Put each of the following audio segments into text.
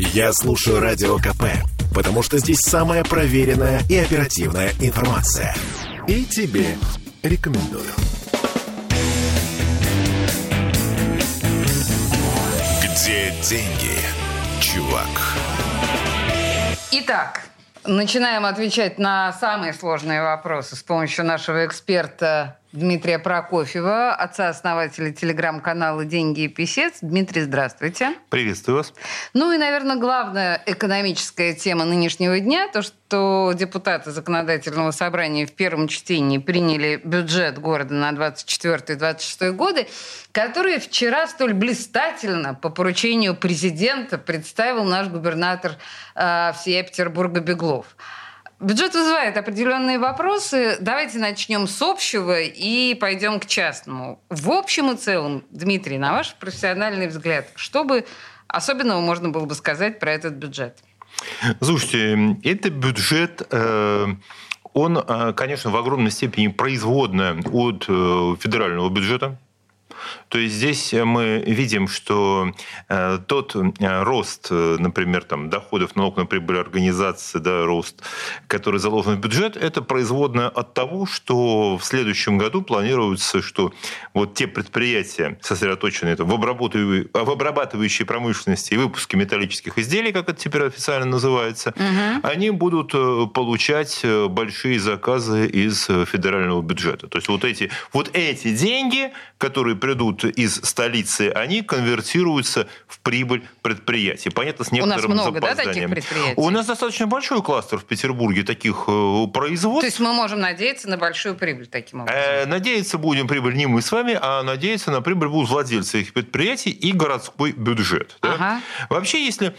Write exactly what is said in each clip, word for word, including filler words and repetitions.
Я слушаю Радио КП, потому что здесь самая проверенная и оперативная информация. И тебе рекомендую. Где деньги, чувак? Итак, начинаем отвечать на самые сложные вопросы с помощью нашего эксперта Дмитрия Прокофьева, отца-основателя телеграм-канала «Деньги и песец». Дмитрий, здравствуйте. Приветствую вас. Ну и, наверное, главная экономическая тема нынешнего дня – то, что депутаты Законодательного собрания в первом чтении приняли бюджет города на двадцать четвёртый - двадцать шестой годы, который вчера столь блистательно по поручению президента представил наш губернатор э, всея Петербурга Беглов. Бюджет вызывает определенные вопросы. Давайте начнем с общего и пойдем к частному. В общем и целом, Дмитрий, на ваш профессиональный взгляд, что бы особенного можно было бы сказать про этот бюджет? Слушайте, это бюджет... Э- он, конечно, в огромной степени производная от федерального бюджета. То есть здесь мы видим, что э, тот э, рост, э, например, там, доходов, налог на прибыль организации, да, рост, который заложен в бюджет, это производное от того, что в следующем году планируется, что вот те предприятия, сосредоточенные в, в обрабатывающей промышленности и выпуске металлических изделий, как это теперь официально называется, угу. они будут получать большие заказы из федерального бюджета. То есть вот эти, вот эти деньги, которые придут из столицы, они конвертируются в прибыль предприятий. Понятно, с некоторым запозданием. У нас много, да, таких предприятий? У нас достаточно большой кластер в Петербурге таких производств. То есть мы можем надеяться на большую прибыль таким образом? Надеяться будем прибыль не мы с вами, а надеяться на прибыль будут владельцы этих предприятий и городской бюджет. Да? Ага. Вообще, если...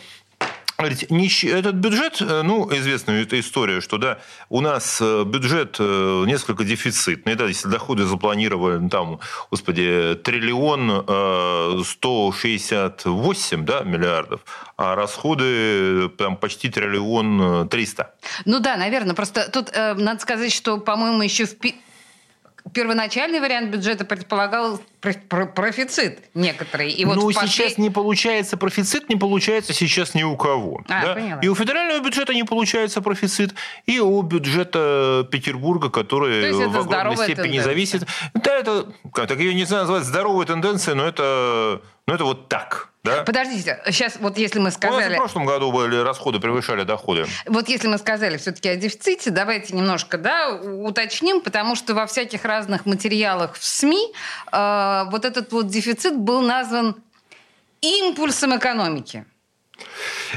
Этот бюджет, ну, известна эта история, что, да, у нас бюджет несколько дефицитный, да, если доходы запланировали, там, господи, триллион сто шестьдесят восемь, да, миллиардов, а расходы там почти триллион триста. Ну да, наверное, просто тут э, надо сказать, что, по-моему, еще в пи... первоначальный вариант бюджета предполагал профицит некоторые. И вот ну, пошли... сейчас не получается профицит, не получается сейчас ни у кого. А, да? И у федерального бюджета не получается профицит, и у бюджета Петербурга, который в огромной степени тенденция. зависит. Да, это, так ее нельзя назвать здоровой тенденцией, но это, но это вот так. Да? Подождите, сейчас вот если мы сказали... У нас в прошлом году были расходы, превышали доходы. Вот если мы сказали все-таки о дефиците, давайте немножко, да, уточним, потому что во всяких разных материалах в СМИ... Э, Вот этот вот дефицит был назван импульсом экономики.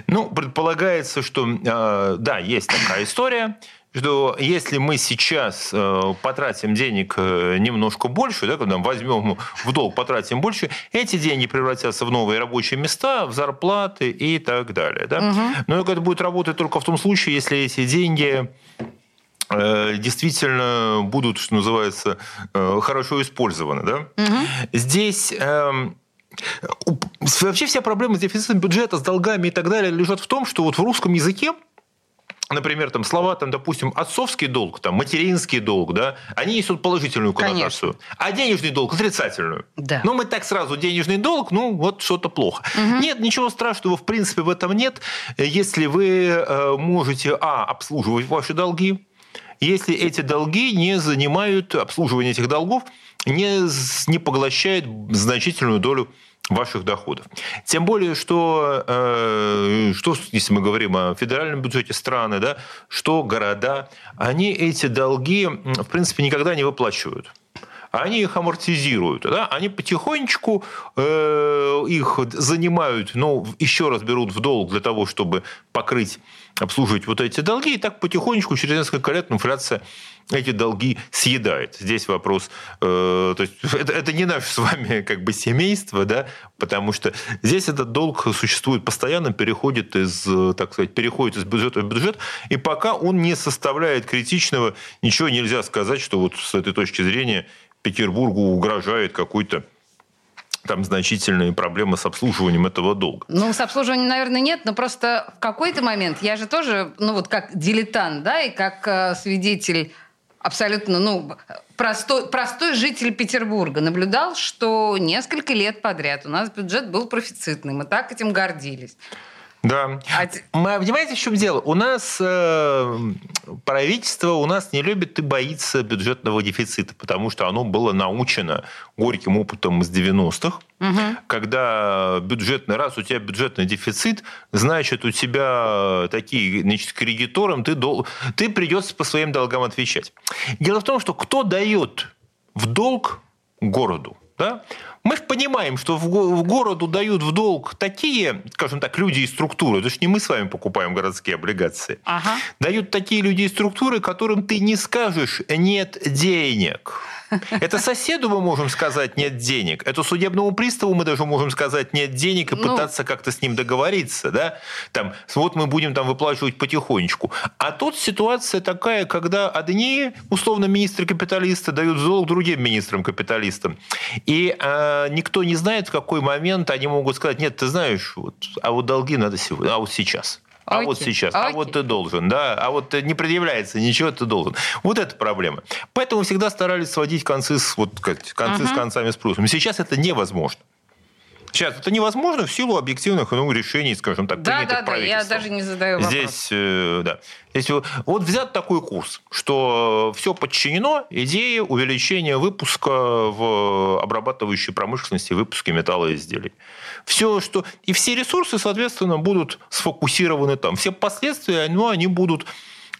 Ну, предполагается, что э, да, есть такая история, что если мы сейчас э, потратим денег немножко больше, да, когда возьмем в долг, потратим больше, эти деньги превратятся в новые рабочие места, в зарплаты и так далее. Да? Угу. Но это будет работать только в том случае, если эти деньги... действительно будут, что называется, хорошо использованы. Да? Угу. Здесь эм, вообще вся проблема с дефицитом бюджета, с долгами и так далее лежат в том, что вот в русском языке, например, там слова, там, допустим, отцовский долг, там, материнский долг, да, они несут положительную коннотацию. Конечно. А денежный долг – отрицательную. Да. Ну, мы так сразу, денежный долг, ну, вот что-то плохо. Угу. Нет, ничего страшного, в принципе, в этом нет. Если вы можете, а, обслуживать ваши долги, если эти долги не занимают, обслуживание этих долгов не, не поглощает значительную долю ваших доходов. Тем более, что, э, что, если мы говорим о федеральном бюджете страны, да, что города, они эти долги, в принципе, никогда не выплачивают. Они их амортизируют, да? Они потихонечку э, их занимают, но еще раз берут в долг для того, чтобы покрыть, обслуживать вот эти долги, и так потихонечку через несколько лет инфляция эти долги съедает. Здесь вопрос, э, то есть это, это не наше с вами как бы семейство, да? Потому что здесь этот долг существует постоянно, переходит из, так сказать, переходит из бюджета в бюджет, и пока он не составляет критичного, ничего нельзя сказать, что вот с этой точки зрения Петербургу угрожает какой-то там значительные проблемы с обслуживанием этого долга. Ну, с обслуживанием, наверное, нет, но просто в какой-то момент я же тоже, ну, вот как дилетант, да, и как э, свидетель абсолютно, ну, простой, простой житель Петербурга наблюдал, что несколько лет подряд у нас бюджет был профицитный, мы так этим гордились. Да. А, понимаете, в чем дело? У нас э, правительство у нас не любит и боится бюджетного дефицита, потому что оно было научено горьким опытом из девяностых, угу. когда бюджетный, раз у тебя бюджетный дефицит, значит, у тебя такие, значит, кредиторам ты, дол... ты придется по своим долгам отвечать. Дело в том, что кто дает в долг городу? Да? Мы же понимаем, что в городу дают в долг такие, скажем так, люди и структуры, потому что не мы с вами покупаем городские облигации, ага. дают такие люди и структуры, которым ты не скажешь «нет денег». Это соседу мы можем сказать «нет денег», это судебному приставу мы даже можем сказать «нет денег» и ну... пытаться как-то с ним договориться. Да? Там, вот мы будем там выплачивать потихонечку. А тут ситуация такая, когда одни, условно, министры-капиталисты дают в долг другим министрам-капиталистам. И... никто не знает, в какой момент они могут сказать: нет, ты знаешь, вот, а вот долги надо сегодня, а вот сейчас. А окей, вот сейчас, окей. а вот ты должен, да, а вот не предъявляется ничего, ты должен. Вот это проблема. Поэтому всегда старались сводить концы с, вот, концы uh-huh. с концами с плюсом. Сейчас это невозможно. Сейчас это невозможно в силу объективных ну, решений, скажем так, да, принятых да, правительством. Да, да, я даже не задаю вопрос. Здесь, э, да. Здесь, вот взят такой курс, что все подчинено идее увеличения выпуска в обрабатывающей промышленности, выпуске металлоизделий. Все, что... И все ресурсы, соответственно, будут сфокусированы там. Все последствия, ну, они будут,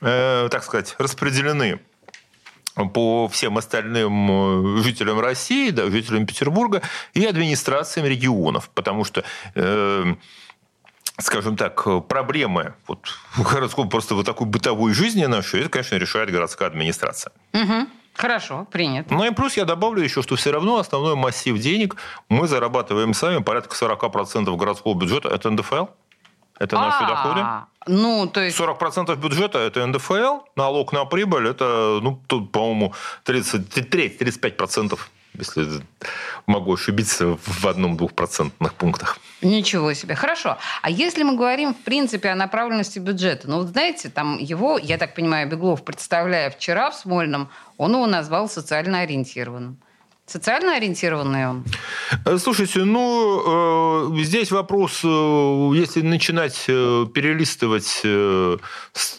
э, так сказать, распределены по всем остальным жителям России, да, жителям Петербурга и администрациям регионов. Потому что, э, скажем так, проблемы вот, городской, просто вот такой бытовой жизни нашей, это, конечно, решает городская администрация. Угу. Хорошо, принято. Ну и плюс я добавлю еще, что все равно основной массив денег мы зарабатываем сами, порядка сорок процентов городского бюджета – это эн дэ эф эл. Это наши доходы. Ну, то есть... сорок процентов бюджета – это эн дэ эф эл, налог на прибыль – это, ну, тут, по-моему, тридцать-тридцать пять процентов, если могу ошибиться в одном-двух процентных пунктах. Ничего себе. Хорошо. А если мы говорим, в принципе, о направленности бюджета, ну, вот знаете, там его, я так понимаю, Беглов, представляя вчера в Смольном, он его назвал социально ориентированным. Социально ориентированный он? Слушайте, ну, э, здесь вопрос, э, если начинать э, перелистывать э,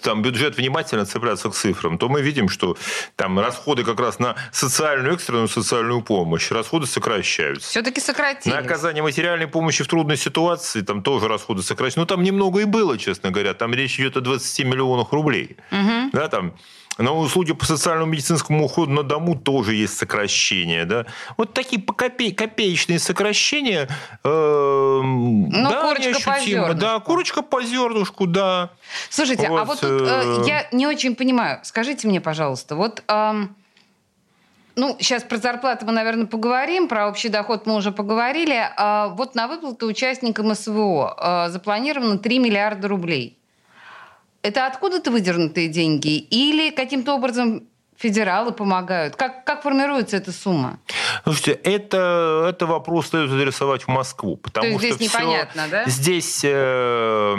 там, бюджет, внимательно цепляться к цифрам, то мы видим, что там расходы как раз на социальную, экстренную социальную помощь, расходы сокращаются. Все-таки сократились. На оказание материальной помощи в трудной ситуации там тоже расходы сокращаются. Но там немного и было, честно говоря. Там речь идет о двадцати миллионах рублей. Угу. Да, там... На услуги по социальному медицинскому уходу на дому тоже есть сокращения. Да? Вот такие копе- копеечные сокращения. Э- ну, да, курочка по зернышку. Да, курочка по зернышку, да. Слушайте, вот. А вот тут э, я не очень понимаю. Скажите мне, пожалуйста, вот... Э- Ну, сейчас про зарплаты мы, наверное, поговорим, про общий доход мы уже поговорили. А вот на выплаты участникам эс вэ о запланировано три миллиарда рублей. Это откуда-то выдернутые деньги? Или каким-то образом федералы помогают? Как, как формируется эта сумма? Слушайте, это, это вопрос стоит адресовать в Москву. Потому То есть что здесь все, непонятно, да? Здесь э,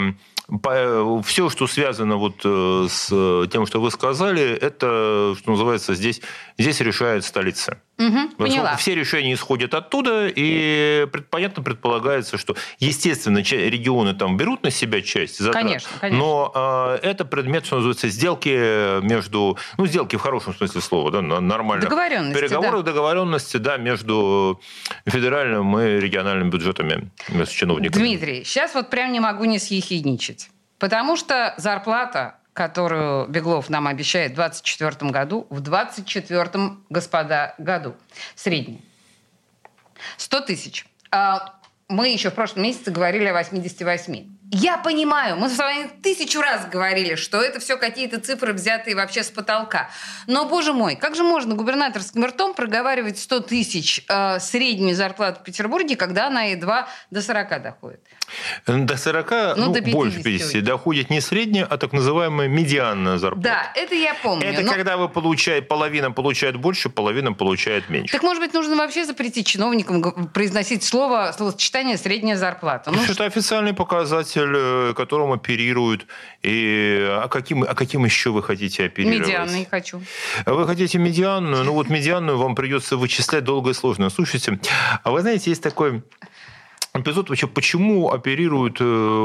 по, все, что связано вот с тем, что вы сказали, это, что называется, здесь, здесь решает столица. Угу, поняла. Все решения исходят оттуда, и понятно предполагается, что, естественно, регионы там берут на себя часть затрат, конечно, конечно. но э, это предмет, что называется, сделки между, ну, сделки в хорошем смысле слова, да, нормально. Договоренности, переговоры, да. договоренности, да, между федеральным и региональным бюджетами, между чиновниками. Дмитрий, сейчас вот прям не могу не съехидничать, потому что зарплата, которую Беглов нам обещает в двадцать четвёртом году, в двадцать четвёртом, господа, году. Средний. сто тысяч. Мы еще в прошлом месяце говорили о восемьдесят восемь. Я понимаю, мы с вами тысячу раз говорили, что это все какие-то цифры, взятые вообще с потолка. Но, боже мой, как же можно губернаторским ртом проговаривать сто тысяч э, среднюю зарплату в Петербурге, когда она едва до сорока доходит? До сорока, ну, ну до пятидесяти больше пятидесяти, доходит не средняя, а так называемая медианная зарплата. Да, это я помню. Это но... когда вы получаете, половина получает больше, половина получает меньше. Так, может быть, нужно вообще запретить чиновникам произносить слово, словосочетание «средняя зарплата». Ну, это официальный показатель, которым оперируют. И а каким, а каким еще вы хотите оперировать? Медианный хочу. Вы хотите медианную? Ну вот медианную вам придется вычислять долго и сложно. Слушайте, а вы знаете, есть такой эпизод вообще, почему оперируют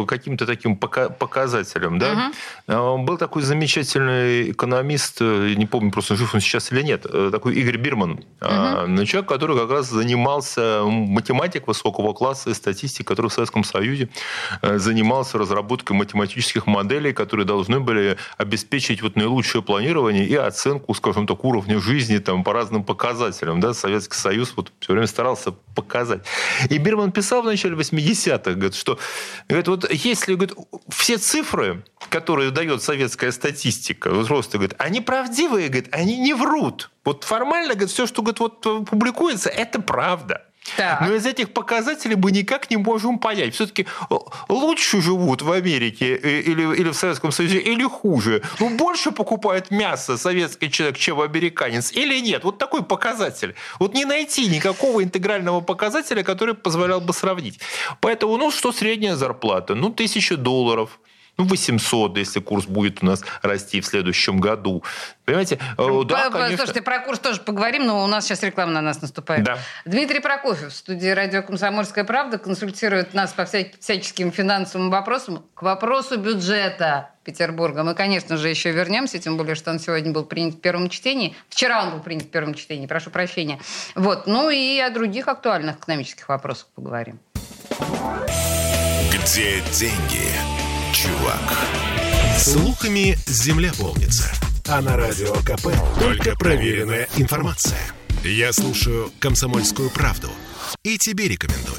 каким-то таким показателем. Да? Uh-huh. Был такой замечательный экономист, не помню, просто жив он сейчас или нет, такой Игорь Бирман, uh-huh. человек, который как раз занимался математик высокого класса и статистик, который в Советском Союзе занимался разработкой математических моделей, которые должны были обеспечить вот наилучшее планирование и оценку, скажем так, уровня жизни там, по разным показателям. Да? Советский Союз вот все время старался показать. И Бирман писал, значит, в начале восьмидесятых, говорит, что говорит, вот если говорит, все цифры, которые дает советская статистика, вот роста, говорит, они правдивые, говорит, они не врут. Вот формально говорит, все, что говорит, вот, публикуется, это правда. Так. Но из этих показателей мы никак не можем понять. Все-таки лучше живут в Америке или, или в Советском Союзе, или хуже. Ну, больше покупает мясо советский человек, чем американец, или нет? Вот такой показатель. Вот не найти никакого интегрального показателя, который позволял бы сравнить. Поэтому, ну, что средняя зарплата? Ну, тысяча долларов. Ну, восемьсот, если курс будет у нас расти в следующем году. Понимаете? По, да, конечно. Слушайте, про курс тоже поговорим, но у нас сейчас реклама на нас наступает. Да. Дмитрий Прокофьев в студии радио «Комсомольская правда» консультирует нас по всяческим финансовым вопросам к вопросу бюджета Петербурга. Мы, конечно же, еще вернемся, тем более, что он сегодня был принят в первом чтении. Вчера он был принят в первом чтении, прошу прощения. Вот. Ну и о других актуальных экономических вопросах поговорим. Где деньги? Чувак. Слухами земля полнится. А на радио КП только проверенная информация. Я слушаю «Комсомольскую правду» и тебе рекомендую.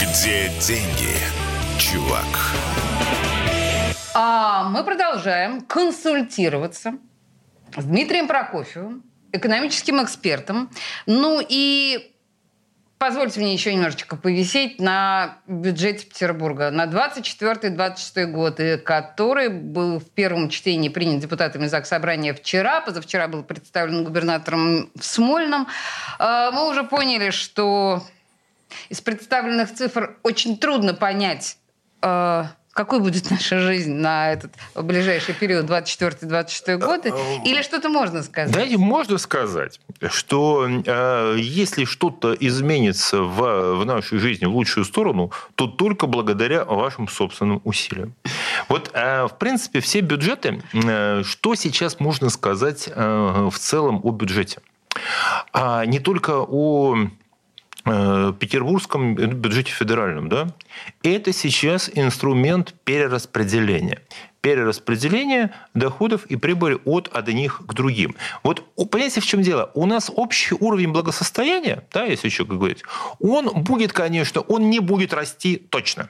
Где деньги, чувак? А мы продолжаем консультироваться с Дмитрием Прокофьевым, экономическим экспертом. Ну и... Позвольте мне еще немножечко повисеть на бюджете Петербурга на двадцать четвёртый - двадцать шестой год, который был в первом чтении принят депутатами Заксобрания вчера, позавчера был представлен губернатором в Смольном. Мы уже поняли, что из представленных цифр очень трудно понять, какой будет наша жизнь на этот ближайший период двадцать четвёртый - двадцать шестой годы? Или что-то можно сказать? Да, можно сказать, что э, если что-то изменится в, в нашей жизни в лучшую сторону, то только благодаря вашим собственным усилиям. Вот, э, в принципе, все бюджеты, э, что сейчас можно сказать э, в целом о бюджете? А не только о... петербургском бюджете федеральном, да, это сейчас инструмент перераспределения. Перераспределение доходов и прибыли от одних к другим. Вот понимаете, в чем дело? У нас общий уровень благосостояния, да, если еще как говорить, он будет, конечно, он не будет расти точно.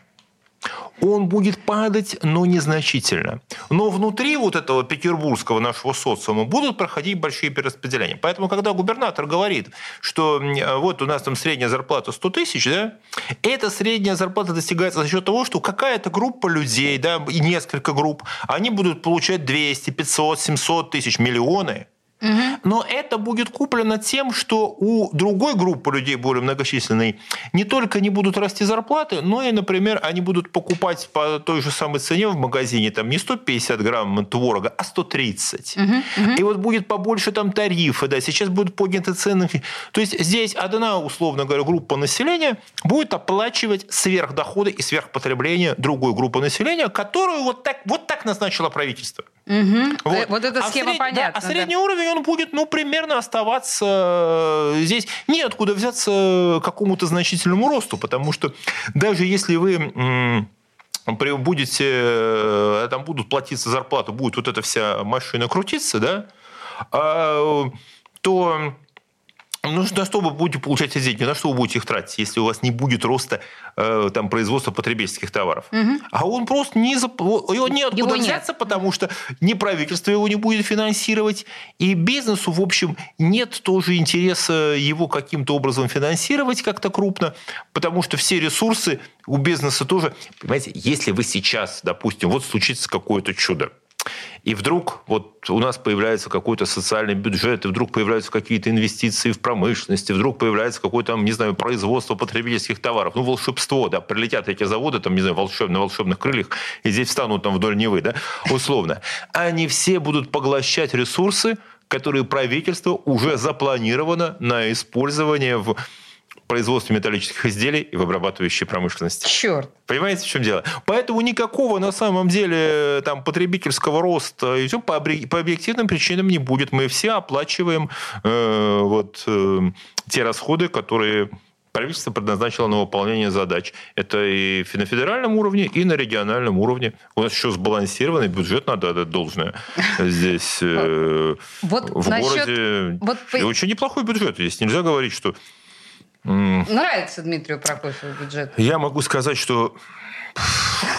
Он будет падать, но незначительно. Но внутри вот этого петербургского нашего социума будут проходить большие перераспределения. Поэтому, когда губернатор говорит, что вот у нас там средняя зарплата сто тысяч, да, эта средняя зарплата достигается за счет того, что какая-то группа людей, да, и несколько групп, они будут получать двести, пятьсот, семьсот тысяч, миллионы. Угу. Но это будет куплено тем, что у другой группы людей, более многочисленной, не только не будут расти зарплаты, но и, например, они будут покупать по той же самой цене в магазине там, не сто пятьдесят грамм творога, а сто тридцать. Угу. Угу. И вот будет побольше там тарифы, да, сейчас будут подняты цены. То есть здесь одна, условно говоря, группа населения будет оплачивать сверхдоходы и сверхпотребление другой группы населения, которую вот так, вот так назначило правительство. Угу. Вот. вот эта схема а сред... понятна. Да, а да. средний уровень он будет, ну, примерно оставаться здесь. Неоткуда взяться какому-то значительному росту, потому что даже если вы... будете, там будут платиться зарплату, будет вот эта вся машина крутиться, да, то... Ну, на что вы будете получать эти деньги? На что вы будете их тратить, если у вас не будет роста э, там, производства потребительских товаров? Угу. А он просто не зап... его неоткуда его взяться, нет. Потому что ни правительство его не будет финансировать, и бизнесу, в общем, нет тоже интереса его каким-то образом финансировать как-то крупно, потому что все ресурсы у бизнеса тоже... Понимаете, если вы сейчас, допустим, вот случится какое-то чудо, и вдруг вот у нас появляется какой-то социальный бюджет, и вдруг появляются какие-то инвестиции в промышленность, и вдруг появляется какое-то, не знаю, производство потребительских товаров. Ну, волшебство, да, прилетят эти заводы, там, не знаю, волшеб... на волшебных крыльях, и здесь встанут там вдоль Невы, да, условно. Они все будут поглощать ресурсы, которые правительство уже запланировано на использование в производстве металлических изделий и в обрабатывающей промышленности. Черт. Понимаете, в чем дело? Поэтому никакого на самом деле там, потребительского роста и все по объективным причинам не будет. Мы все оплачиваем э, вот, э, те расходы, которые правительство предназначило на выполнение задач. Это и на федеральном уровне, и на региональном уровне. У нас еще сбалансированный бюджет, надо отдать должное. Здесь в городе очень неплохой бюджет. Здесь нельзя говорить, что... Нравится Дмитрию Прокофьеву бюджет? Я могу сказать, что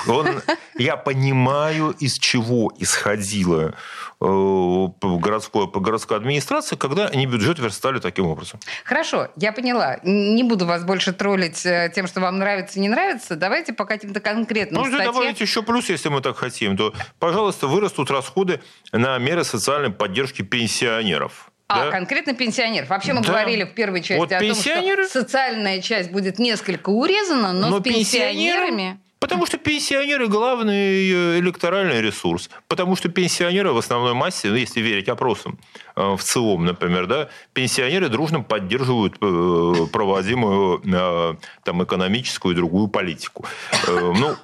он, я понимаю, из чего исходила городская, городская администрация, когда они бюджет верстали таким образом. Хорошо, я поняла. Не буду вас больше троллить тем, что вам нравится, не нравится. Давайте по каким-то конкретным статьям. Можно добавить еще плюс, если мы так хотим. То, пожалуйста, вырастут расходы на меры социальной поддержки пенсионеров. А, да? Конкретно пенсионеров. Вообще мы да. говорили в первой части вот о пенсионеры... том, что социальная часть будет несколько урезана, но, но с пенсионерами... Потому что пенсионеры – главный электоральный ресурс. Потому что пенсионеры в основной массе, ну, если верить опросам в ЦИОМ, например, да, пенсионеры дружно поддерживают проводимую там, экономическую и другую политику. Ну,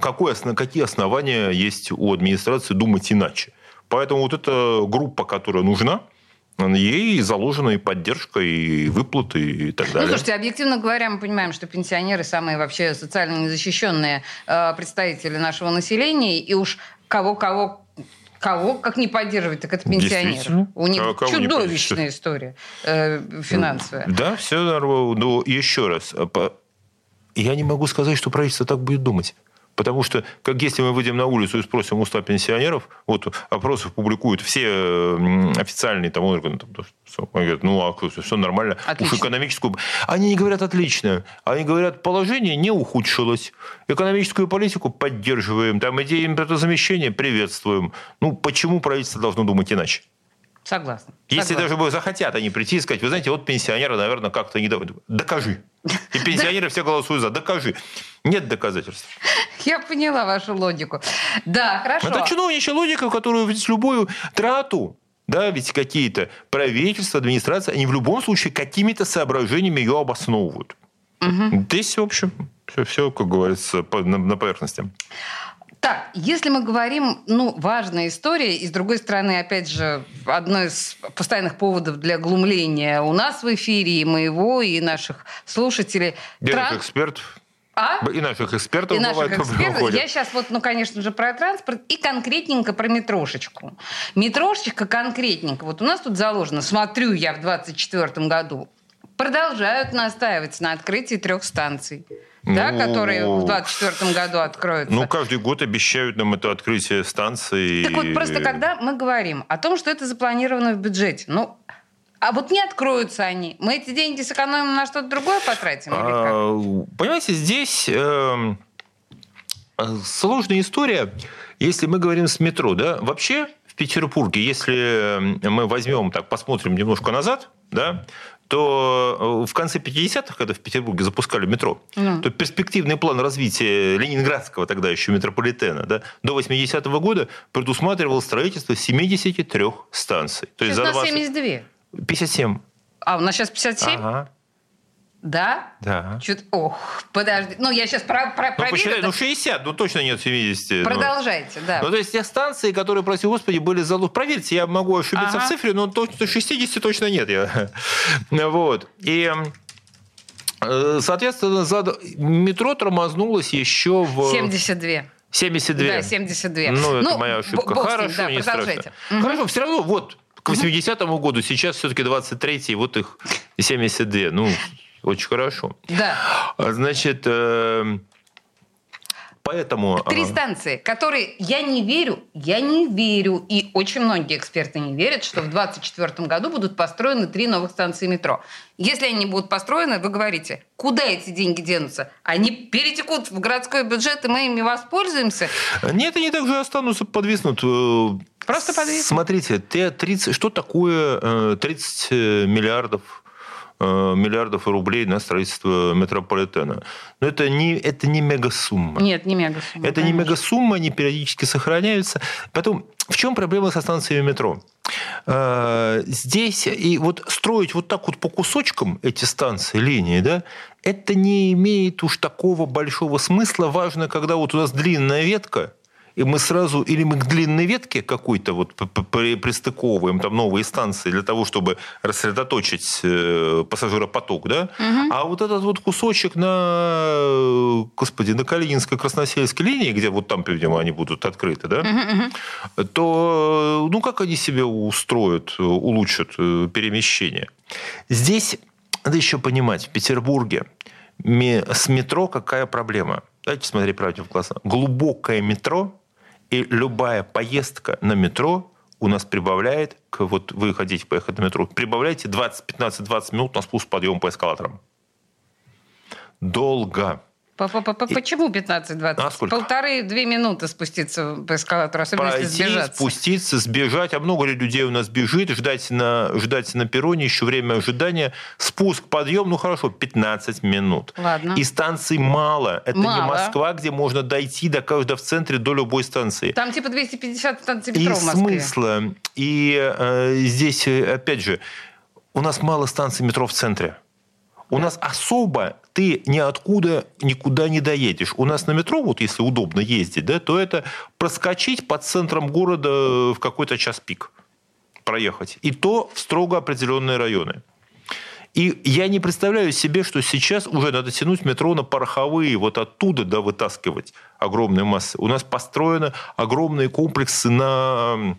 какое, какие основания есть у администрации думать иначе? Поэтому вот эта группа, которая нужна, ей заложена и поддержка, и выплаты, и так далее. Ну, слушайте, объективно говоря, мы понимаем, что пенсионеры самые вообще социально незащищенные э, представители нашего населения, и уж кого-кого... Кого? Как не поддерживать, так это пенсионеры. У них а, чудовищная история э, финансовая. Да, все нормально. Но еще раз, я не могу сказать, что правительство так будет думать. Потому что, как если мы выйдем на улицу и спросим у ста пенсионеров, вот опросы публикуют все официальные там органы, там, все, они говорят, ну, а все нормально, уж экономическую... Они не говорят отлично, они говорят, положение не ухудшилось, экономическую политику поддерживаем, там идеи импортозамещения приветствуем. Ну, почему правительство должно думать иначе? Согласна. Если Согласна. даже захотят они прийти и сказать, вы знаете, вот пенсионеры, наверное, как-то не довольны. Докажи. И пенсионеры все голосуют за. Докажи. Нет доказательств. Я поняла вашу логику. Да, хорошо. Это чиновничья логика, которую ведь любую трату, да, ведь какие-то правительства, администрация, они в любом случае какими-то соображениями ее обосновывают. Угу. Здесь, в общем, все, все как говорится, на поверхности. Так, если мы говорим, ну, важная история, и, с другой стороны, опять же, одно из постоянных поводов для глумления у нас в эфире, и моего, и наших слушателей. Где Транс... экспертов? А? И наших экспертов, и наших бывает, экспертов. Я сейчас вот, ну, конечно же, про транспорт и конкретненько про метрошечку. Метрошечка конкретненько. Вот у нас тут заложено, смотрю я в двадцать четвёртом году, продолжают настаивать на открытии трех станций. Да, ну, которые в двадцать четвёртом году откроются. Ну, каждый год обещают нам это открытие станции. Так вот, просто когда мы говорим о том, что это запланировано в бюджете, ну, а вот не откроются они, мы эти деньги сэкономим на что-то другое потратим? Или как? Понимаете, здесь э, сложная история, если мы говорим с метро, да, вообще в Петербурге, если мы возьмем, так, посмотрим немножко назад, да, то в конце пятидесятых, когда в Петербурге запускали метро, mm. то перспективный план развития Ленинградского тогда еще метрополитена, да, до восьмидесятого года предусматривал строительство семьдесят три станций. То есть за двадцать... семьдесят два. пятьдесят семь. А, у нас сейчас пятьдесят семь? Ага. Да? Да. Чуть... Ох, подожди. Ну, я сейчас про, про, ну, проверю. Посчитай, это... Ну, шестьдесят, ну, точно нет семьдесят. Продолжайте, ну. да. Ну, то есть, те станции, которые, прости господи, были заложены... Проверьте, я могу ошибиться ага. в цифре, но точно шестьдесят точно нет. Я. Вот. И, соответственно, за... метро тормознулось еще в... семьдесят два. семьдесят два. Да, семьдесят два. Ну, это ну, моя ошибка. Бог Хорошо, да, не продолжайте. Угу. Хорошо, все равно, вот, к восьмидесятому году, сейчас все-таки двадцать третий, вот их семьдесят два. Ну... Очень хорошо. Да. Значит, поэтому... Три станции, которые я не верю, я не верю, и очень многие эксперты не верят, что в двадцать четвёртом году будут построены три новых станции метро. Если они не будут построены, вы говорите, куда эти деньги денутся? Они перетекут в городской бюджет, и мы ими воспользуемся? Нет, они также останутся, подвиснут. Просто подвиснут. Смотрите, что такое тридцать миллиардов миллиардов рублей на строительство метрополитена. Но это не, это не мегасумма. Нет, не мегасумма. Это конечно. не мегасумма, они периодически сохраняются. Потом, в чем проблема со станциями метро? Здесь, и вот строить вот так вот по кусочкам эти станции, линии, да, это не имеет уж такого большого смысла. Важно, когда вот у нас длинная ветка, и мы сразу, или мы к длинной ветке какой-то вот пристыковываем там новые станции для того, чтобы рассредоточить пассажиропоток, да? Угу. А вот этот вот кусочек на, господи, на Калининско-Красносельской линии, где вот там, видимо, они будут открыты, да? Угу, угу. То, ну, как они себе устроят, улучшат перемещение? Здесь надо еще понимать, в Петербурге с метро какая проблема? Давайте смотреть правде в глаза. Глубокое метро и любая поездка на метро у нас прибавляет, к, вот вы хотите поехать на метро, прибавляете двадцать, пятнадцать, двадцать минут на спуск, подъем по эскалаторам. Долго. Почему пятнадцать-двадцать? Полторы-две минуты спуститься по эскалатору, особенно пройти, если сбежаться. Спуститься, сбежать. А много людей у нас бежит, ждать на, ждать на перроне, еще время ожидания. Спуск, подъем, ну хорошо, пятнадцать минут. Ладно. И станций мало. Это мало. Не Москва, где можно дойти до каждого в центре, до любой станции. Там типа двести пятьдесят станций метро и в Москве. И смысла. И э, здесь, опять же, у нас мало станций метро в центре. У нас особо ты ниоткуда никуда не доедешь. У нас на метро, вот если удобно ездить, да, то это проскочить под центром города в какой-то час пик, проехать. И то в строго определенные районы. И я не представляю себе, что сейчас уже надо тянуть метро на Пороховые, вот оттуда, да, вытаскивать огромные массы. У нас построены огромные комплексы на...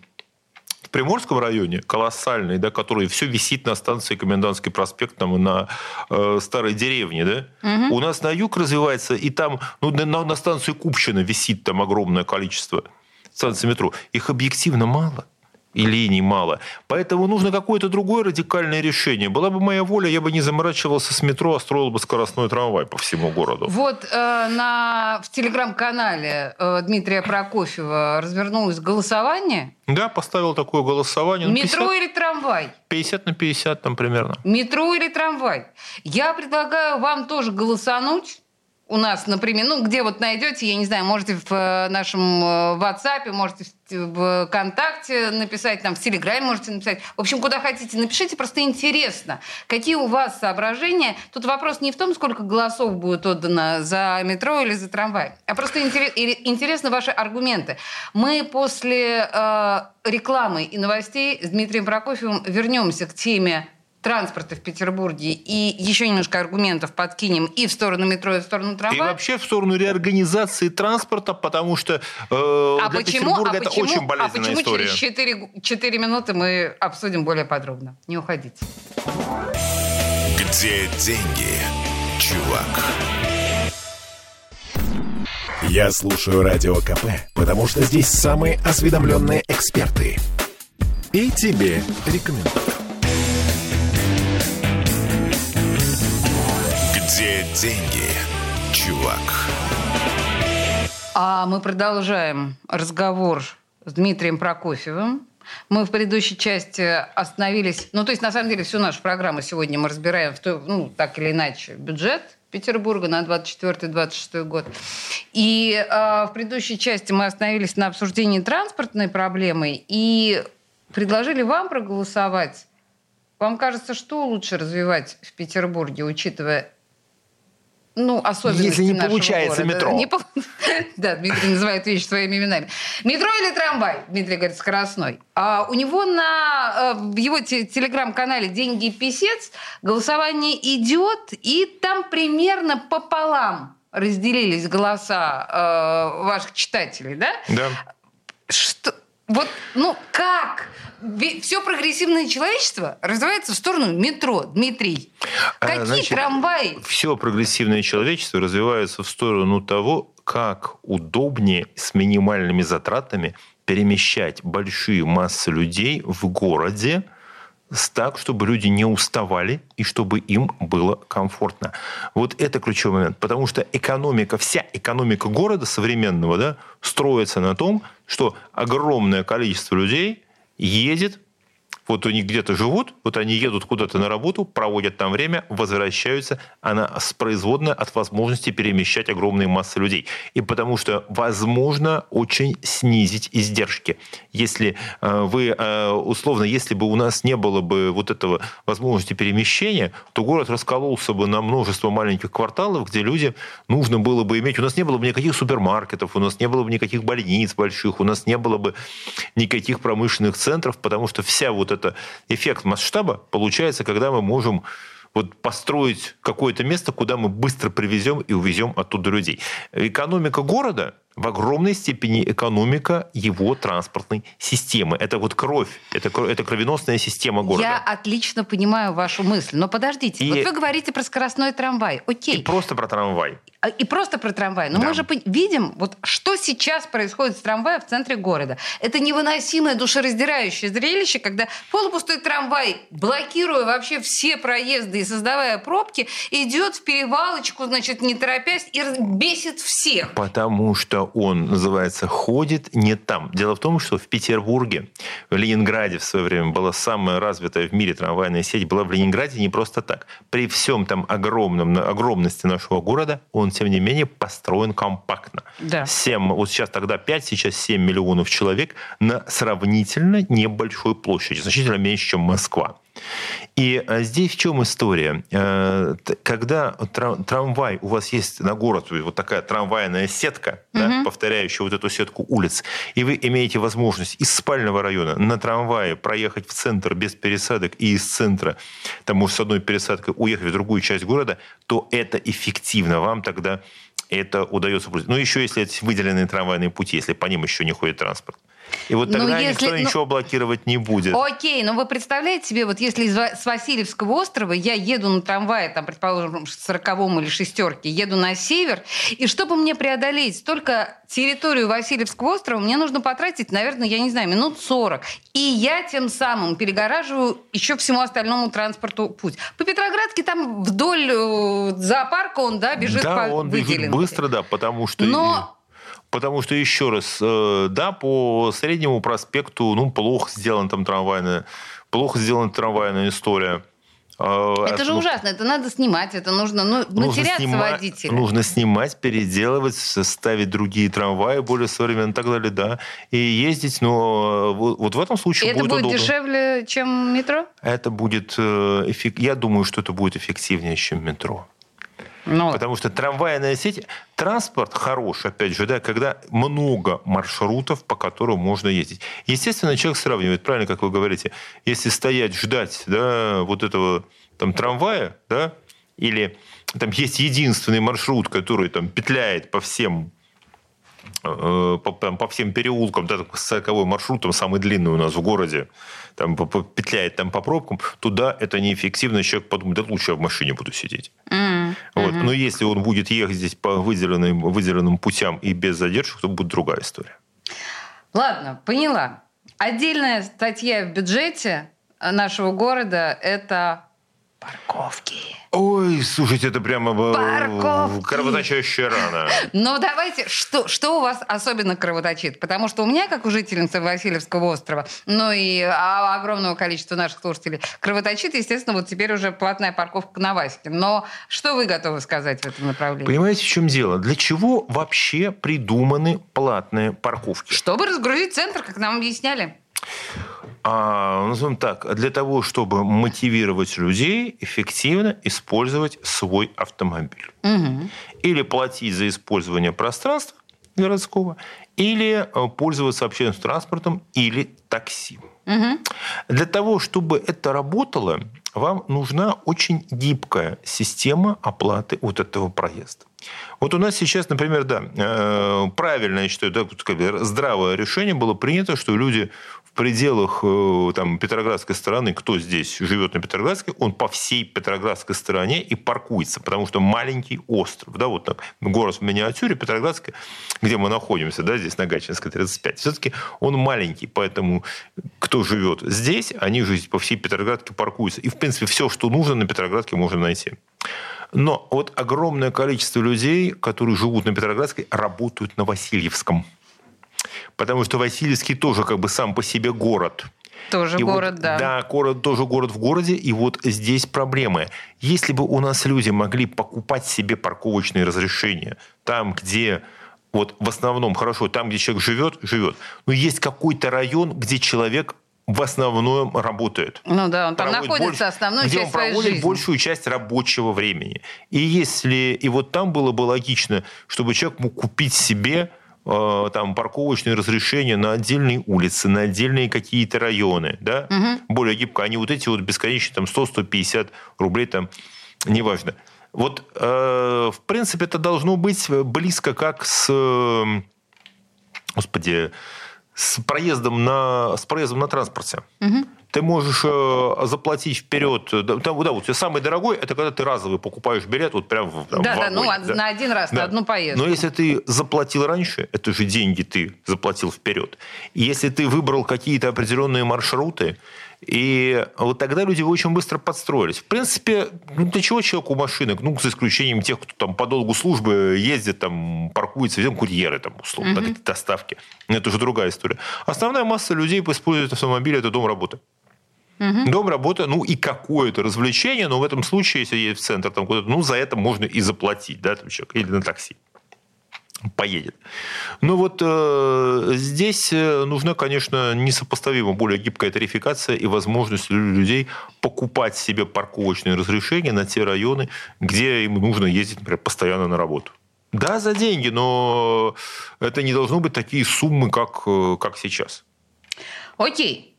в Приморском районе, колоссальный, да, который все висит на станции Комендантский проспект там, и на э, Старой деревне. Да? Угу. У нас на юг развивается, и там ну, на, на станции Купчино висит там огромное количество станций метро. Их объективно мало. И линий мало. Поэтому нужно какое-то другое радикальное решение. Была бы моя воля, я бы не заморачивался с метро, а строил бы скоростной трамвай по всему городу. Вот э, на, в телеграм-канале э, Дмитрия Прокофьева развернулось голосование. Да, поставил такое голосование. Ну, метро пятьдесят, или трамвай? пятьдесят на пятьдесят там примерно. Метро или трамвай? Я предлагаю вам тоже голосануть. У нас, например, ну, где вот найдете, я не знаю, можете в нашем WhatsApp, можете в ВКонтакте написать, там, в Телеграме можете написать. В общем, куда хотите, напишите, просто интересно, какие у вас соображения. Тут вопрос не в том, сколько голосов будет отдано за метро или за трамвай, а просто интересны ваши аргументы. Мы после э, рекламы и новостей с Дмитрием Прокофьевым вернемся к теме транспорта в Петербурге, и еще немножко аргументов подкинем и в сторону метро, и в сторону трамвая. И вообще в сторону реорганизации транспорта, потому что э, а для почему, Петербурга а это почему, очень болезненная история. А почему через четыре, четыре минуты мы обсудим более подробно? Не уходите. Где деньги, чувак? Я слушаю Радио КП, потому что здесь самые осведомленные эксперты. И тебе рекомендую. Где деньги, чувак? А мы продолжаем разговор с Дмитрием Прокофьевым. Мы в предыдущей части остановились... Ну, то есть, на самом деле, всю нашу программу сегодня мы разбираем, в той, ну, так или иначе, бюджет Петербурга на двадцать четвёртый - двадцать шестой год. И э, в предыдущей части мы остановились на обсуждении транспортной проблемы и предложили вам проголосовать. Вам кажется, что лучше развивать в Петербурге, учитывая... Ну, особенности нашего города. Если не получается города. Метро. Не по... Да, Дмитрий называет вещи своими именами. Метро или трамвай? Дмитрий говорит, скоростной. А у него на в его телеграм-канале «Деньги и песец» голосование идет, и там примерно пополам разделились голоса э, ваших читателей, да? Да. Что... Вот, ну, как? Все прогрессивное человечество развивается в сторону метро, Дмитрий. Какие Значит, трамваи? Все прогрессивное человечество развивается в сторону того, как удобнее с минимальными затратами перемещать большие массы людей в городе так, чтобы люди не уставали и чтобы им было комфортно. Вот это ключевой момент. Потому что экономика, вся экономика города современного, да, строится на том, что огромное количество людей едет Вот у них где-то живут, вот они едут куда-то на работу, проводят там время, возвращаются. Она производная от возможности перемещать огромные массы людей. И потому что возможно очень снизить издержки. Если вы, условно, если бы у нас не было бы вот этого возможности перемещения, то город раскололся бы на множество маленьких кварталов, где людям нужно было бы иметь... У нас не было бы никаких супермаркетов, у нас не было бы никаких больниц больших, у нас не было бы никаких промышленных центров, потому что вся вот эта эффект масштаба получается, когда мы можем вот построить какое-то место, куда мы быстро привезем и увезем оттуда людей. Экономика города в огромной степени экономика его транспортной системы. Это вот кровь, это, это кровеносная система города. Я отлично понимаю вашу мысль, но подождите. И... Вот вы говорите про скоростной трамвай, окей. И просто про трамвай. И просто про трамвай. Но да. мы же видим, вот, что сейчас происходит с трамваем в центре города. Это невыносимое душераздирающее зрелище, когда полупустой трамвай, блокируя вообще все проезды и создавая пробки, идет в перевалочку, значит, не торопясь, и бесит всех. Потому что он, называется, ходит не там. Дело в том, что в Петербурге, в Ленинграде в свое время была самая развитая в мире трамвайная сеть, была в Ленинграде не просто так. При всем там огромном, огромности нашего города он тем не менее построен компактно. Да. семь, вот сейчас тогда пять, сейчас семь миллионов человек на сравнительно небольшой площади, значительно меньше, чем Москва. И здесь в чем история? Когда трамвай, у вас есть на город вот такая трамвайная сетка, угу. да, повторяющая вот эту сетку улиц, и вы имеете возможность из спального района на трамвае проехать в центр без пересадок и из центра, там, может, с одной пересадкой уехать в другую часть города, то это эффективно. Вам тогда это удается. Ну, еще если это выделенные трамвайные пути, если по ним еще не ходит транспорт. И вот тогда ну, если, никто ну, ничего блокировать не будет. Окей, но вы представляете себе, вот если из, с Васильевского острова я еду на трамвае, там, предположим, сороковом или шестерке, еду на север, и чтобы мне преодолеть только территорию Васильевского острова, мне нужно потратить, наверное, я не знаю, минут сорок. И я тем самым перегораживаю еще всему остальному транспорту путь. По Петроградке там вдоль зоопарка он, да, бежит да, по он выделенной. Бежит быстро, да, потому что... Но... Потому что, еще раз, да, по Среднему проспекту, ну, плохо сделана там трамвайная, плохо сделана трамвайная история. Это, это же нужно... ужасно, это надо снимать, это нужно, ну, нужно матеряться снима... водителя. Нужно снимать, переделывать, ставить другие трамваи более современные и так далее, да, и ездить, но вот в этом случае будет удобно. Это будет дешевле, чем метро? Это будет, я думаю, что это будет эффективнее, чем метро. Но... Потому что трамвайная сеть, транспорт хорош, опять же, да, когда много маршрутов, по которым можно ездить. Естественно, человек сравнивает, правильно, как вы говорите, если стоять, ждать, да, вот этого там трамвая, да, или там есть единственный маршрут, который там петляет по всем, э, по, там, по всем переулкам, да, сороковой маршрут, там самый длинный у нас в городе, там петляет там по пробкам, туда это неэффективно, человек подумает, да лучше я в машине буду сидеть. Вот. Mm-hmm. Но если он будет ехать здесь по выделенным, выделенным путям и без задержек, то будет другая история. Ладно, поняла. Отдельная статья в бюджете нашего города – это парковки. Ой, слушайте, это прямо парковки. Кровоточащая рана. Но давайте, что, что у вас особенно кровоточит? Потому что у меня, как у жительницы Васильевского острова, ну и огромного количества наших слушателей, кровоточит, естественно, вот теперь уже платная парковка на Ваське. Но что вы готовы сказать в этом направлении? Понимаете, в чем дело? Для чего вообще придуманы платные парковки? Чтобы разгрузить центр, как нам объясняли. А, назовем так, для того, чтобы мотивировать людей эффективно использовать свой автомобиль. Угу. Или платить за использование пространства городского, или пользоваться общественным транспортом, или такси. Угу. Для того, чтобы это работало, вам нужна очень гибкая система оплаты вот этого проезда. Вот у нас сейчас, например, да, правильно, я считаю, да, здравое решение было принято, что люди в пределах там, Петроградской стороны, кто здесь живет на Петроградской, он по всей Петроградской стороне и паркуется, потому что маленький остров, да, вот так, город в миниатюре, Петроградская, где мы находимся, да, здесь на Гатчинской тридцать пять, все-таки он маленький, поэтому кто живет здесь, они же по всей Петроградке паркуются, и в принципе все, что нужно на Петроградке, можно найти. Но вот огромное количество людей, которые живут на Петроградской, работают на Васильевском. Потому что Васильевский тоже как бы сам по себе город. Тоже и город, вот, да. Да, город, тоже город в городе, и вот здесь проблемы. Если бы у нас люди могли покупать себе парковочные разрешения там, где... Вот в основном, хорошо, там, где человек живет, живет. Но есть какой-то район, где человек в основном работает. Ну да, он там находится основную часть своей жизни. Где он проводит большую часть рабочего времени. И если... И вот там было бы логично, чтобы человек мог купить себе э, там, парковочные разрешения на отдельные улицы, на отдельные какие-то районы. Да? Угу. Более гибко. Они вот эти вот бесконечные там, сто - сто пятьдесят рублей, там, неважно. Вот, э, в принципе, это должно быть близко как с, э, господи, с проездом на, с проездом на транспорте. Угу. Ты можешь э, заплатить вперед. Да, да, вот самый дорогой, это когда ты разовый покупаешь билет, вот прям в, там, да, в вагоне, да, ну да. На один раз, да. На одну поездку. Но если ты заплатил раньше, это же деньги ты заплатил вперед. И если ты выбрал какие-то определенные маршруты, и вот тогда люди очень быстро подстроились. В принципе, ну, для чего человеку машинок? Ну, за исключением тех, кто там по долгу службы ездит, там, паркуется, видимо, курьеры, там, условно, uh-huh. какие-то доставки. Это уже другая история. Основная масса людей использует автомобиль, это дом работы. Uh-huh. Дом работы, ну, и какое-то развлечение, но в этом случае, если едет в центр, там, куда-то, ну, за это можно и заплатить, да, там, человек, или на такси поедет. Но вот э, здесь нужна, конечно, несопоставимо более гибкая тарификация и возможность людей покупать себе парковочные разрешения на те районы, где им нужно ездить, например, постоянно на работу. Да, за деньги, но это не должно быть такие суммы, как, как сейчас. Окей.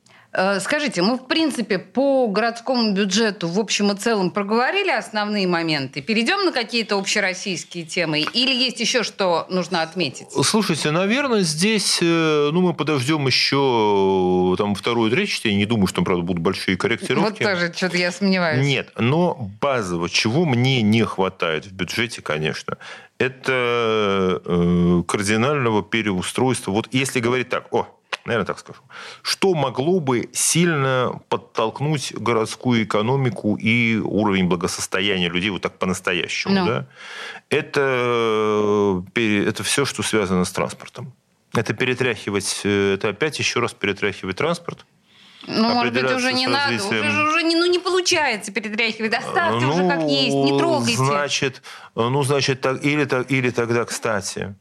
Скажите, мы, в принципе, по городскому бюджету в общем и целом проговорили основные моменты. Перейдем на какие-то общероссийские темы? Или есть еще что нужно отметить? Слушайте, наверное, здесь ну, мы подождем еще там, второе, третье чтение. Не думаю, что, правда, будут большие корректировки. Вот тоже что-то я сомневаюсь. Нет, но базово, чего мне не хватает в бюджете, конечно, это э, кардинального переустройства. Вот если говорить так... о. Наверное, так скажу. Что могло бы сильно подтолкнуть городскую экономику и уровень благосостояния людей вот так по-настоящему? No. Да? Это, это все, что связано с транспортом. Это перетряхивать, это опять еще раз перетряхивать транспорт. Ну, может быть, уже не надо, уже, уже не, ну, не получается перетряхивать, оставьте ну, уже как есть, не трогайте. Значит, ну, значит, так, или, или тогда, кстати...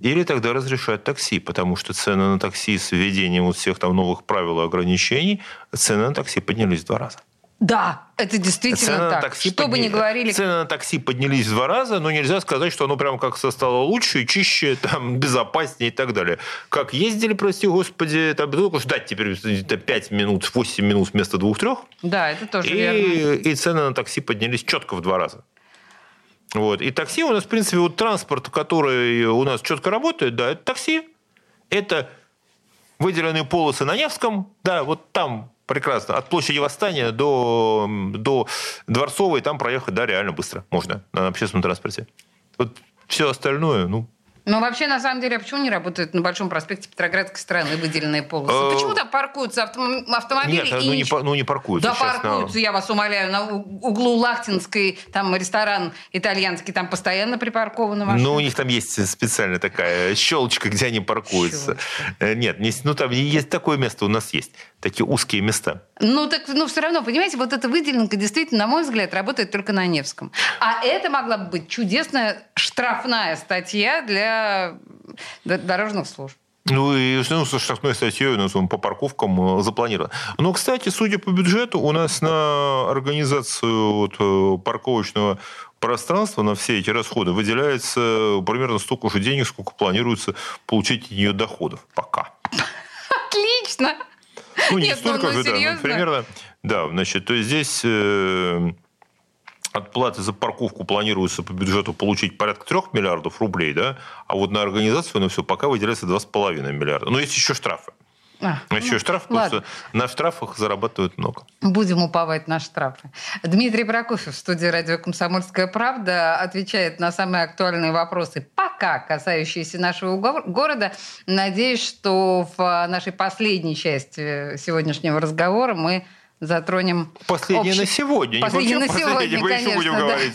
Или тогда разрешать такси, потому что цены на такси с введением вот всех там новых правил и ограничений, цены на такси поднялись в два раза. Да, это действительно так. Что подня... бы ни говорили... Цены на такси поднялись в два раза, но нельзя сказать, что оно прям как-то стало лучше, чище, там, безопаснее и так далее. Как ездили, прости господи, там, только ждать теперь пять минут, восемь минут вместо двух-трех. Да, это тоже и... верно. И цены на такси поднялись четко в два раза. Вот. И такси у нас, в принципе, вот транспорт, который у нас четко работает, да, это такси, это выделенные полосы на Невском, да, вот там прекрасно, от площади Восстания до, до Дворцовой, там проехать, да, реально быстро можно на общественном транспорте. Вот все остальное, ну... Ну, вообще, на самом деле, а почему не работают на Большом проспекте Петроградской стороны выделенные полосы? Почему там паркуются автом... автомобили? Нет, и... ну, не, ну не паркуются. Да сейчас, паркуются, на... я вас умоляю, на углу Лахтинской, там ресторан итальянский, там постоянно припаркованы машины. Ну, у них там есть специальная такая щелочка, где они паркуются. Щелочка. Нет, ну там есть такое место, у нас есть такие узкие места. Ну, так, ну, все равно, понимаете, вот эта выделенка действительно, на мой взгляд, работает только на Невском. А это могла бы быть чудесная штрафная статья для дорожных служб. Ну, и ну, со штрафной статьей у нас он по парковкам запланирован. Но, кстати, судя по бюджету, у нас на организацию вот, парковочного пространства, на все эти расходы, выделяется примерно столько же денег, сколько планируется получить от нее доходов. Пока. Отлично! Ну, не столько же, да, примерно. Да, значит, то есть здесь... От платы за парковку планируется по бюджету получить порядка трех миллиардов рублей, да, а вот на организацию на все пока выделяется два с половиной миллиарда. Но есть еще штрафы. А, еще ну, штрафы, ладно. Потому что на штрафах зарабатывают много. Будем уповать на штрафы. Дмитрий Прокофьев в студии радио «Комсомольская правда» отвечает на самые актуальные вопросы, пока касающиеся нашего города. Надеюсь, что в нашей последней части сегодняшнего разговора мы затронем... Последнее общ... на сегодня. Последнее на сегодня, мы конечно, еще будем да. говорить.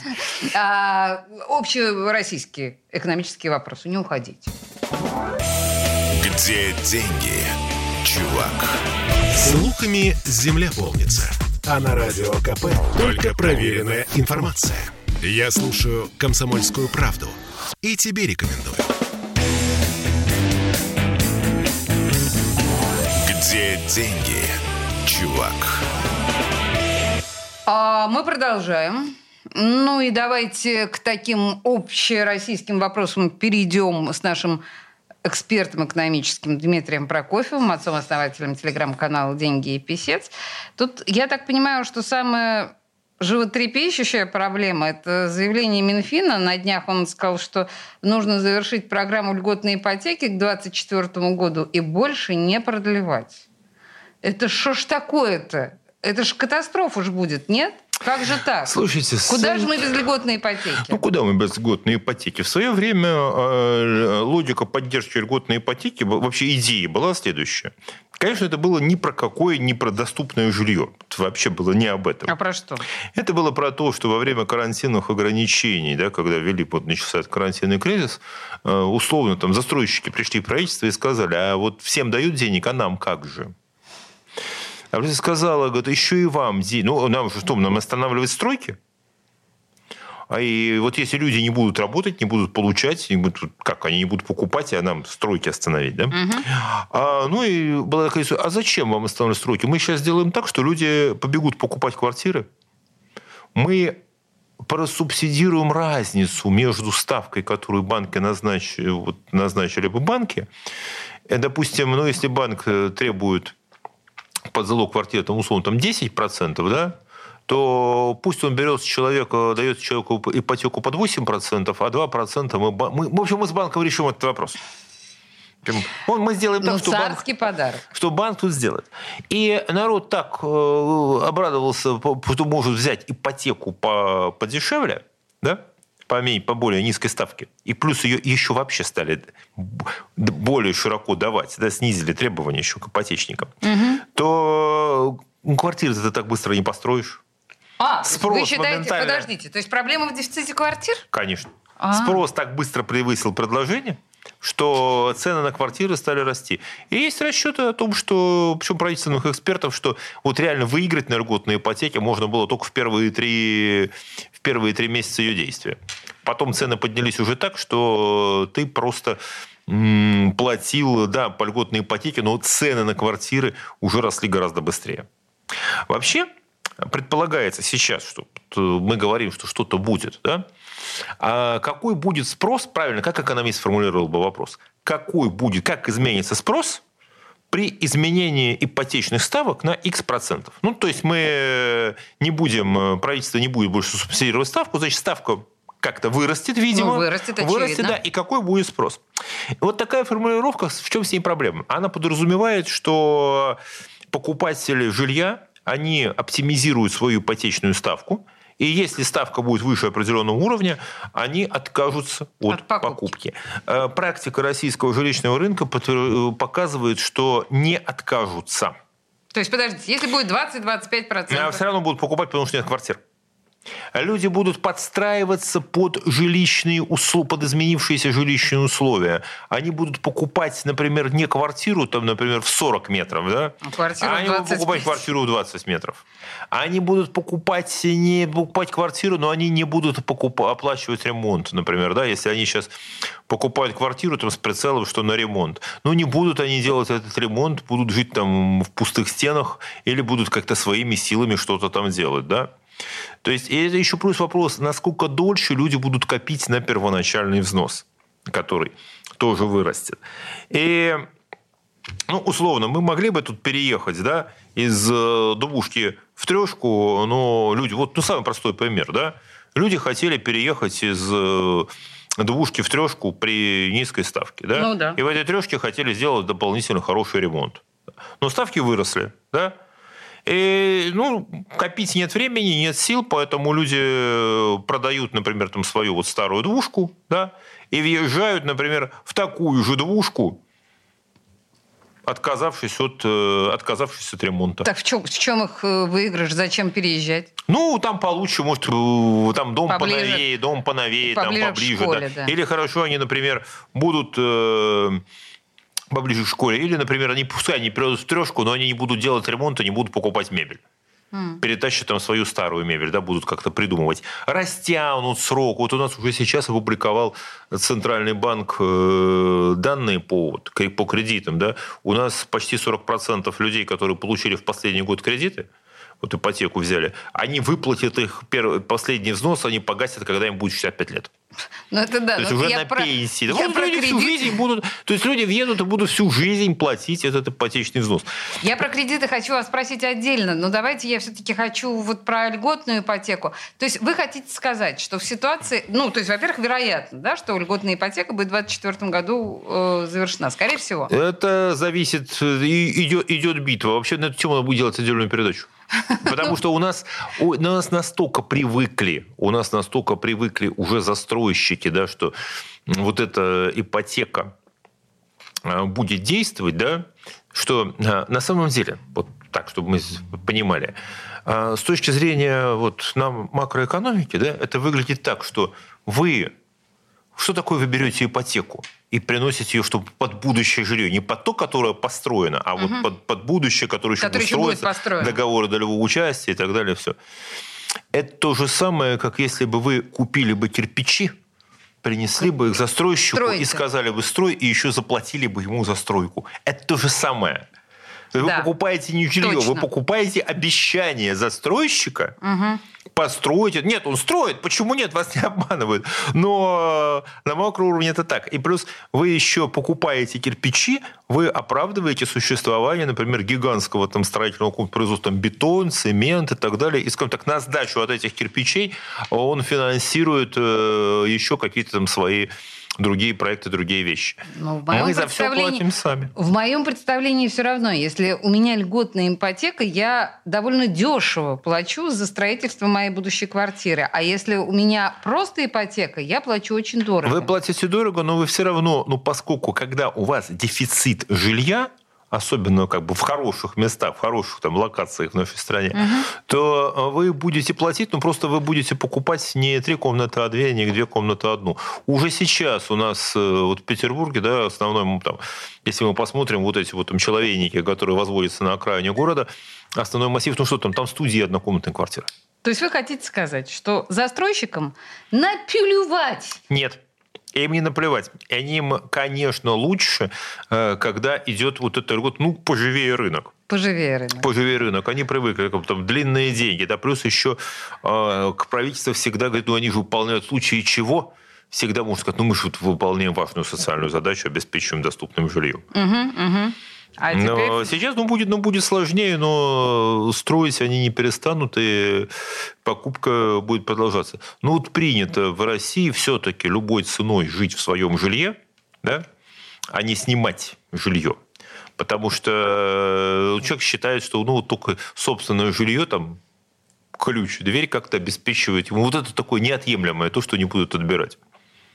А, общероссийские экономические вопросы. Не уходите. Где деньги, чувак? Слухами земля полнится. А на Радио КП только проверенная информация. Я слушаю «Комсомольскую правду» и тебе рекомендую. Где деньги, чувак? А мы продолжаем. Ну и давайте к таким общероссийским вопросам перейдем с нашим экспертом экономическим Дмитрием Прокофьевым, отцом-основателем телеграм-канала «Деньги и песец». Тут, я так понимаю, что самая животрепещущая проблема – это заявление Минфина. На днях он сказал, что нужно завершить программу льготной ипотеки к двадцать четвёртому году и больше не продлевать. Это что ж такое-то? Это ж катастрофа ж будет, нет? Как же так? Слушайте, куда с... же мы без льготной ипотеки? Ну, куда мы без льготной ипотеки? В свое время э, логика поддержки льготной ипотеки, вообще идея была следующая. Конечно, это было ни про какое, ни про доступное жилье. Это вообще было не об этом. А про что? Это было про то, что во время карантинных ограничений, да, когда ввели, вот начался карантинный кризис, э, условно там застройщики пришли в правительство и сказали, а вот всем дают денег, а нам как же? А потом сказала, говорит, еще и вам деньги. Ну, нам же что, нам останавливать стройки? А и вот если люди не будут работать, не будут получать, не будут, как они не будут покупать, а нам стройки остановить, да? Угу. А, ну, и была такая история, а зачем вам останавливать стройки? Мы сейчас сделаем так, что люди побегут покупать квартиры. Мы просубсидируем разницу между ставкой, которую банки назначили, вот, назначили бы банки. Допустим, ну, если банк требует под залог квартиры, там, условно, там десять процентов, да, то пусть он берет с человека, дает человеку ипотеку под восемь процентов, а два процента мы, мы... В общем, мы с банком решим этот вопрос. Он, мы сделаем так, ну, что, банк, что банк тут сделает. И народ так обрадовался, что может взять ипотеку по, подешевле, да, по, по более низкой ставке. И плюс ее еще вообще стали более широко давать, да, снизили требования еще к ипотечникам, угу. то квартиры ты так быстро не построишь. А, спрос вы считаете, моментально... подождите, то есть проблема в дефиците квартир? Конечно. А-а-а. Спрос так быстро превысил предложение, что цены на квартиры стали расти. И есть расчеты о том, что, причем правительственных экспертов, что вот реально выиграть на льготной ипотеке можно было только в первые три, в первые три месяца ее действия. Потом цены поднялись уже так, что ты просто м- платил, да, по льготной ипотеке, но цены на квартиры уже росли гораздо быстрее. Вообще предполагается сейчас, что мы говорим, что что-то будет, да? А какой будет спрос, правильно, как экономист сформулировал бы вопрос, какой будет, как изменится спрос при изменении ипотечных ставок на X процентов? Ну, то есть мы не будем, правительство не будет больше субсидировать ставку, значит, ставка как-то вырастет, видимо. Ну, вырастет, очевидно. Вырастет, да, и какой будет спрос? Вот такая формулировка, в чем с ней проблема? Она подразумевает, что покупатели жилья, они оптимизируют свою ипотечную ставку, и если ставка будет выше определенного уровня, они откажутся от, от покупки. покупки. Практика российского жилищного рынка показывает, что не откажутся. То есть, подождите, если будет двадцать-двадцать пять процентов... Все равно будут покупать, потому что нет квартир. Люди будут подстраиваться под жилищные условия, под изменившиеся жилищные условия. Они будут покупать, например, не квартиру, там, например, в сорок метров, да? Квартиру а они двадцать будут покупать квартиру в двадцать метров. Они будут покупать, не покупать квартиру, но они не будут покуп... оплачивать ремонт, например, да? Если они сейчас покупают квартиру там, с прицелом, что на ремонт. Ну, не будут они делать этот ремонт, будут жить там в пустых стенах или будут как-то своими силами что-то там делать, да? То есть, и это еще плюс вопрос, насколько дольше люди будут копить на первоначальный взнос, который тоже вырастет. И, ну, условно, мы могли бы тут переехать, да, из двушки в трешку, но люди... Вот, ну, самый простой пример, да. Люди хотели переехать из двушки в трешку при низкой ставке, да. Ну, да. И в этой трешке хотели сделать дополнительно хороший ремонт. Но ставки выросли, да. И, ну, копить нет времени, нет сил, поэтому люди продают, например, там, свою вот старую двушку, да, и въезжают, например, в такую же двушку, отказавшись от, отказавшись от ремонта. Так в чем, в чем их выигрыш? Зачем переезжать? Ну, там получше, может, там дом поближе, поновее, дом поновее, поближе там поближе. Школе, да. Да. Или хорошо они, например, будут... поближе к школе. Или, например, они пускай они придут в трешку, но они не будут делать ремонт и не будут покупать мебель. Mm. Перетащат там свою старую мебель, да, будут как-то придумывать. Растянут срок. Вот у нас уже сейчас опубликовал Центральный банк данные по, по кредитам. Да. У нас почти сорок процентов людей, которые получили в последний год кредиты, вот ипотеку взяли, они выплатят их первый, последний взнос, они погасят, когда им будет шестьдесят пять лет. Ну, это да. То есть уже на про... пенсии. Я ну, про люди кредит... всю жизнь будут... То есть люди въедут и будут всю жизнь платить этот ипотечный взнос. Я про кредиты хочу вас спросить отдельно, но давайте я все-таки хочу вот про льготную ипотеку. То есть вы хотите сказать, что в ситуации... Ну, то есть, во-первых, вероятно, да, что льготная ипотека будет в двадцать четвёртом году э, завершена, скорее всего. Это зависит... И, идет, идет битва. Вообще на эту тему надо будет делать отдельную передачу. Потому что у нас, у нас настолько привыкли, у нас настолько привыкли уже застройщики, да, что вот эта ипотека будет действовать, да, что на самом деле, вот так, чтобы мы понимали, с точки зрения вот, нам макроэкономики, да, это выглядит так, что вы... Что такое вы берете ипотеку и приносите ее, чтобы под будущее жилье? Не под то, которое построено, а угу. вот под, под будущее, которое еще будет строиться, построено. Договоры долевого участия и так далее. Все. Это то же самое, как если бы вы купили бы кирпичи, принесли бы их застройщику Стройка. и сказали бы строй, и еще заплатили бы ему за стройку. Это то же самое. Вы да. покупаете не жилье, Точно. вы покупаете обещание застройщика угу. построить. Нет, он строит, почему нет, вас не обманывают. Но на макроуровне это так. И плюс вы еще покупаете кирпичи, вы оправдываете существование, например, гигантского там, строительного комплекса, производства там, бетон, цемент и так далее. И, скажем так, на сдачу от этих кирпичей он финансирует э, еще какие-то там свои... другие проекты, другие вещи. Но мы за все платим сами. В моем представлении все равно, если у меня льготная ипотека, я довольно дешево плачу за строительство моей будущей квартиры. А если у меня просто ипотека, я плачу очень дорого. Вы платите дорого, но вы все равно, ну, поскольку когда у вас дефицит жилья, особенно как бы в хороших местах, в хороших там, локациях в нашей стране, угу. то вы будете платить, ну просто вы будете покупать не три комнаты, а две, не две комнаты, а одну. Уже сейчас у нас вот в Петербурге, да, основной, там, если мы посмотрим вот эти вот там, человейники, которые возводятся на окраине города, основной массив, ну что там, там студии однокомнатной квартиры. То есть вы хотите сказать, что застройщикам наплевать? Нет. Им не наплевать. Им, конечно, лучше, когда идет вот этот год, ну, поживее рынок. Поживее рынок. Поживее рынок. Они привыкли, как бы, там, длинные деньги. Да, плюс еще э, к правительству всегда говорят, ну, они же выполняют в случае чего. Всегда можно сказать, ну, мы же вот выполняем важную социальную задачу, обеспечиваем доступным жильем. Угу, угу. А теперь... но сейчас ну, будет, ну, будет сложнее, но строить они не перестанут, и покупка будет продолжаться. Ну, вот принято в России все-таки любой ценой жить в своем жилье, да, а не снимать жилье. Потому что человек считает, что ну, вот только собственное жилье, там, ключ, дверь как-то обеспечивает ему. Вот это такое неотъемлемое, то, что не будут отбирать.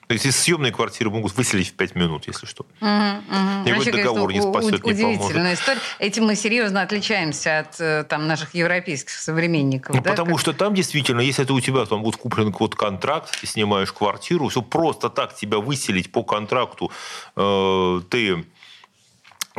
То есть из съемной квартиры могут выселить в пять минут, если что. Угу, угу. Никакой договор не спасет, у- не удивительная поможет. Удивительная история. Этим мы серьезно отличаемся от там, наших европейских современников. Ну, да? Потому как... что там действительно, если это у тебя там будет куплен вот контракт, ты снимаешь квартиру, все просто так тебя выселить по контракту, э, ты...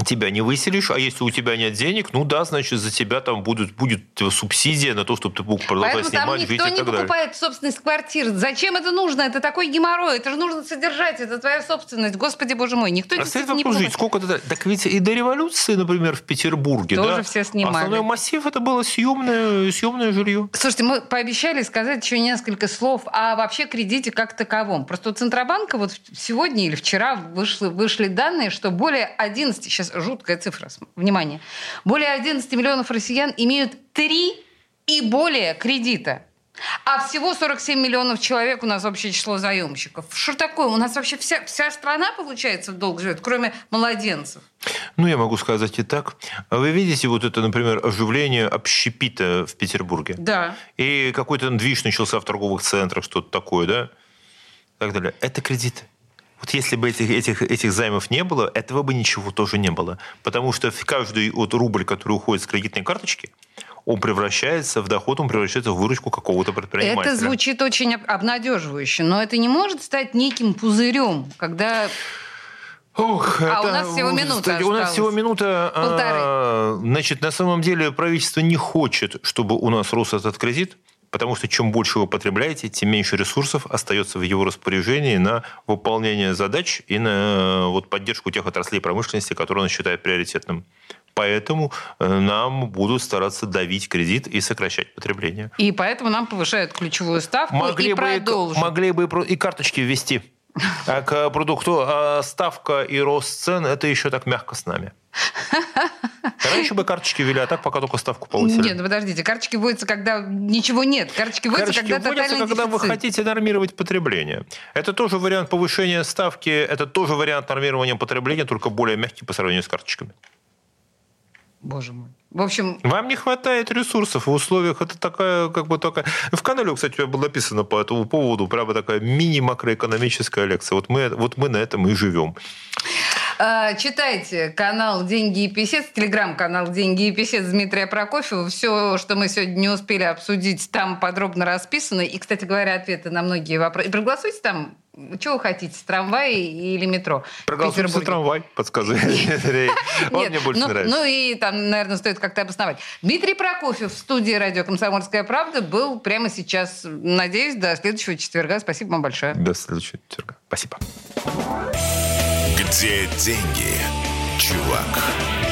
тебя не выселишь, а если у тебя нет денег, ну да, значит, за тебя там будут, будет субсидия на то, чтобы ты мог продолжать снимать, жить и так далее. Поэтому там никто не покупает собственность квартир. Зачем это нужно? Это такой геморрой. Это же нужно содержать. Это твоя собственность. Господи, боже мой. Никто а действительно не покупает. Сколько это... Так ведь и до революции, например, в Петербурге, тоже да? все снимали. Основной массив это было съемное, съемное жилье. Слушайте, мы пообещали сказать еще несколько слов о вообще кредите как таковом. Просто у Центробанка вот сегодня или вчера вышли, вышли данные, что более одиннадцати, сейчас жуткая цифра, внимание. Более одиннадцати миллионов россиян имеют три и более кредита. А всего сорок семь миллионов человек у нас общее число заемщиков. Что такое? У нас вообще вся, вся страна, получается, в долг живет, кроме младенцев. Ну, я могу сказать и так. Вы видите вот это, например, оживление общепита в Петербурге? Да. И какой-то движ начался в торговых центрах, что-то такое, да? Так далее. Это кредиты. Вот если бы этих, этих, этих займов не было, этого бы ничего тоже не было. Потому что каждый вот рубль, который уходит с кредитной карточки, он превращается в доход, он превращается в выручку какого-то предпринимателя. Это звучит очень обнадеживающе, но это не может стать неким пузырем, когда... Ох, а это, у нас всего минута осталось. У нас всего минута. Полторы. Значит, на самом деле правительство не хочет, чтобы у нас рос этот кредит, потому что чем больше вы потребляете, тем меньше ресурсов остается в его распоряжении на выполнение задач и на вот, поддержку тех отраслей промышленности, которые он считает приоритетным. Поэтому нам будут стараться давить кредит и сокращать потребление. И поэтому нам повышают ключевую ставку могли и бы, продолжат. Могли бы и карточки ввести. А к продукту а ставка и рост цен – это еще так мягко с нами. Раньше бы карточки ввели, а так пока только ставку повысили. Нет, подождите, карточки вводятся, когда ничего нет. Карточки вводятся, карточки когда вводятся, тотальный когда дефицит. Вы хотите нормировать потребление. Это тоже вариант повышения ставки, это тоже вариант нормирования потребления, только более мягкий по сравнению с карточками. Боже мой. В общем... Вам не хватает ресурсов в условиях. Это такая, как бы такая... В канале, кстати, у тебя было написано по этому поводу прямо такая мини-макроэкономическая лекция. Вот мы, вот мы на этом и живем. Читайте канал «Деньги и песец», телеграм-канал «Деньги и песец» Дмитрия Прокофьева. Все, что мы сегодня не успели обсудить, там подробно расписано. И, кстати говоря, ответы на многие вопросы. И проголосуйте там, чего вы хотите, трамвай или метро. Проголосуйте за трамвай, подскажи. Он мне больше нравится. Ну и там, наверное, стоит как-то обосновать. Дмитрий Прокофьев в студии радио «Комсомольская правда» был прямо сейчас. Надеюсь, до следующего четверга. Спасибо вам большое. До следующего четверга. Спасибо. Где деньги, чувак?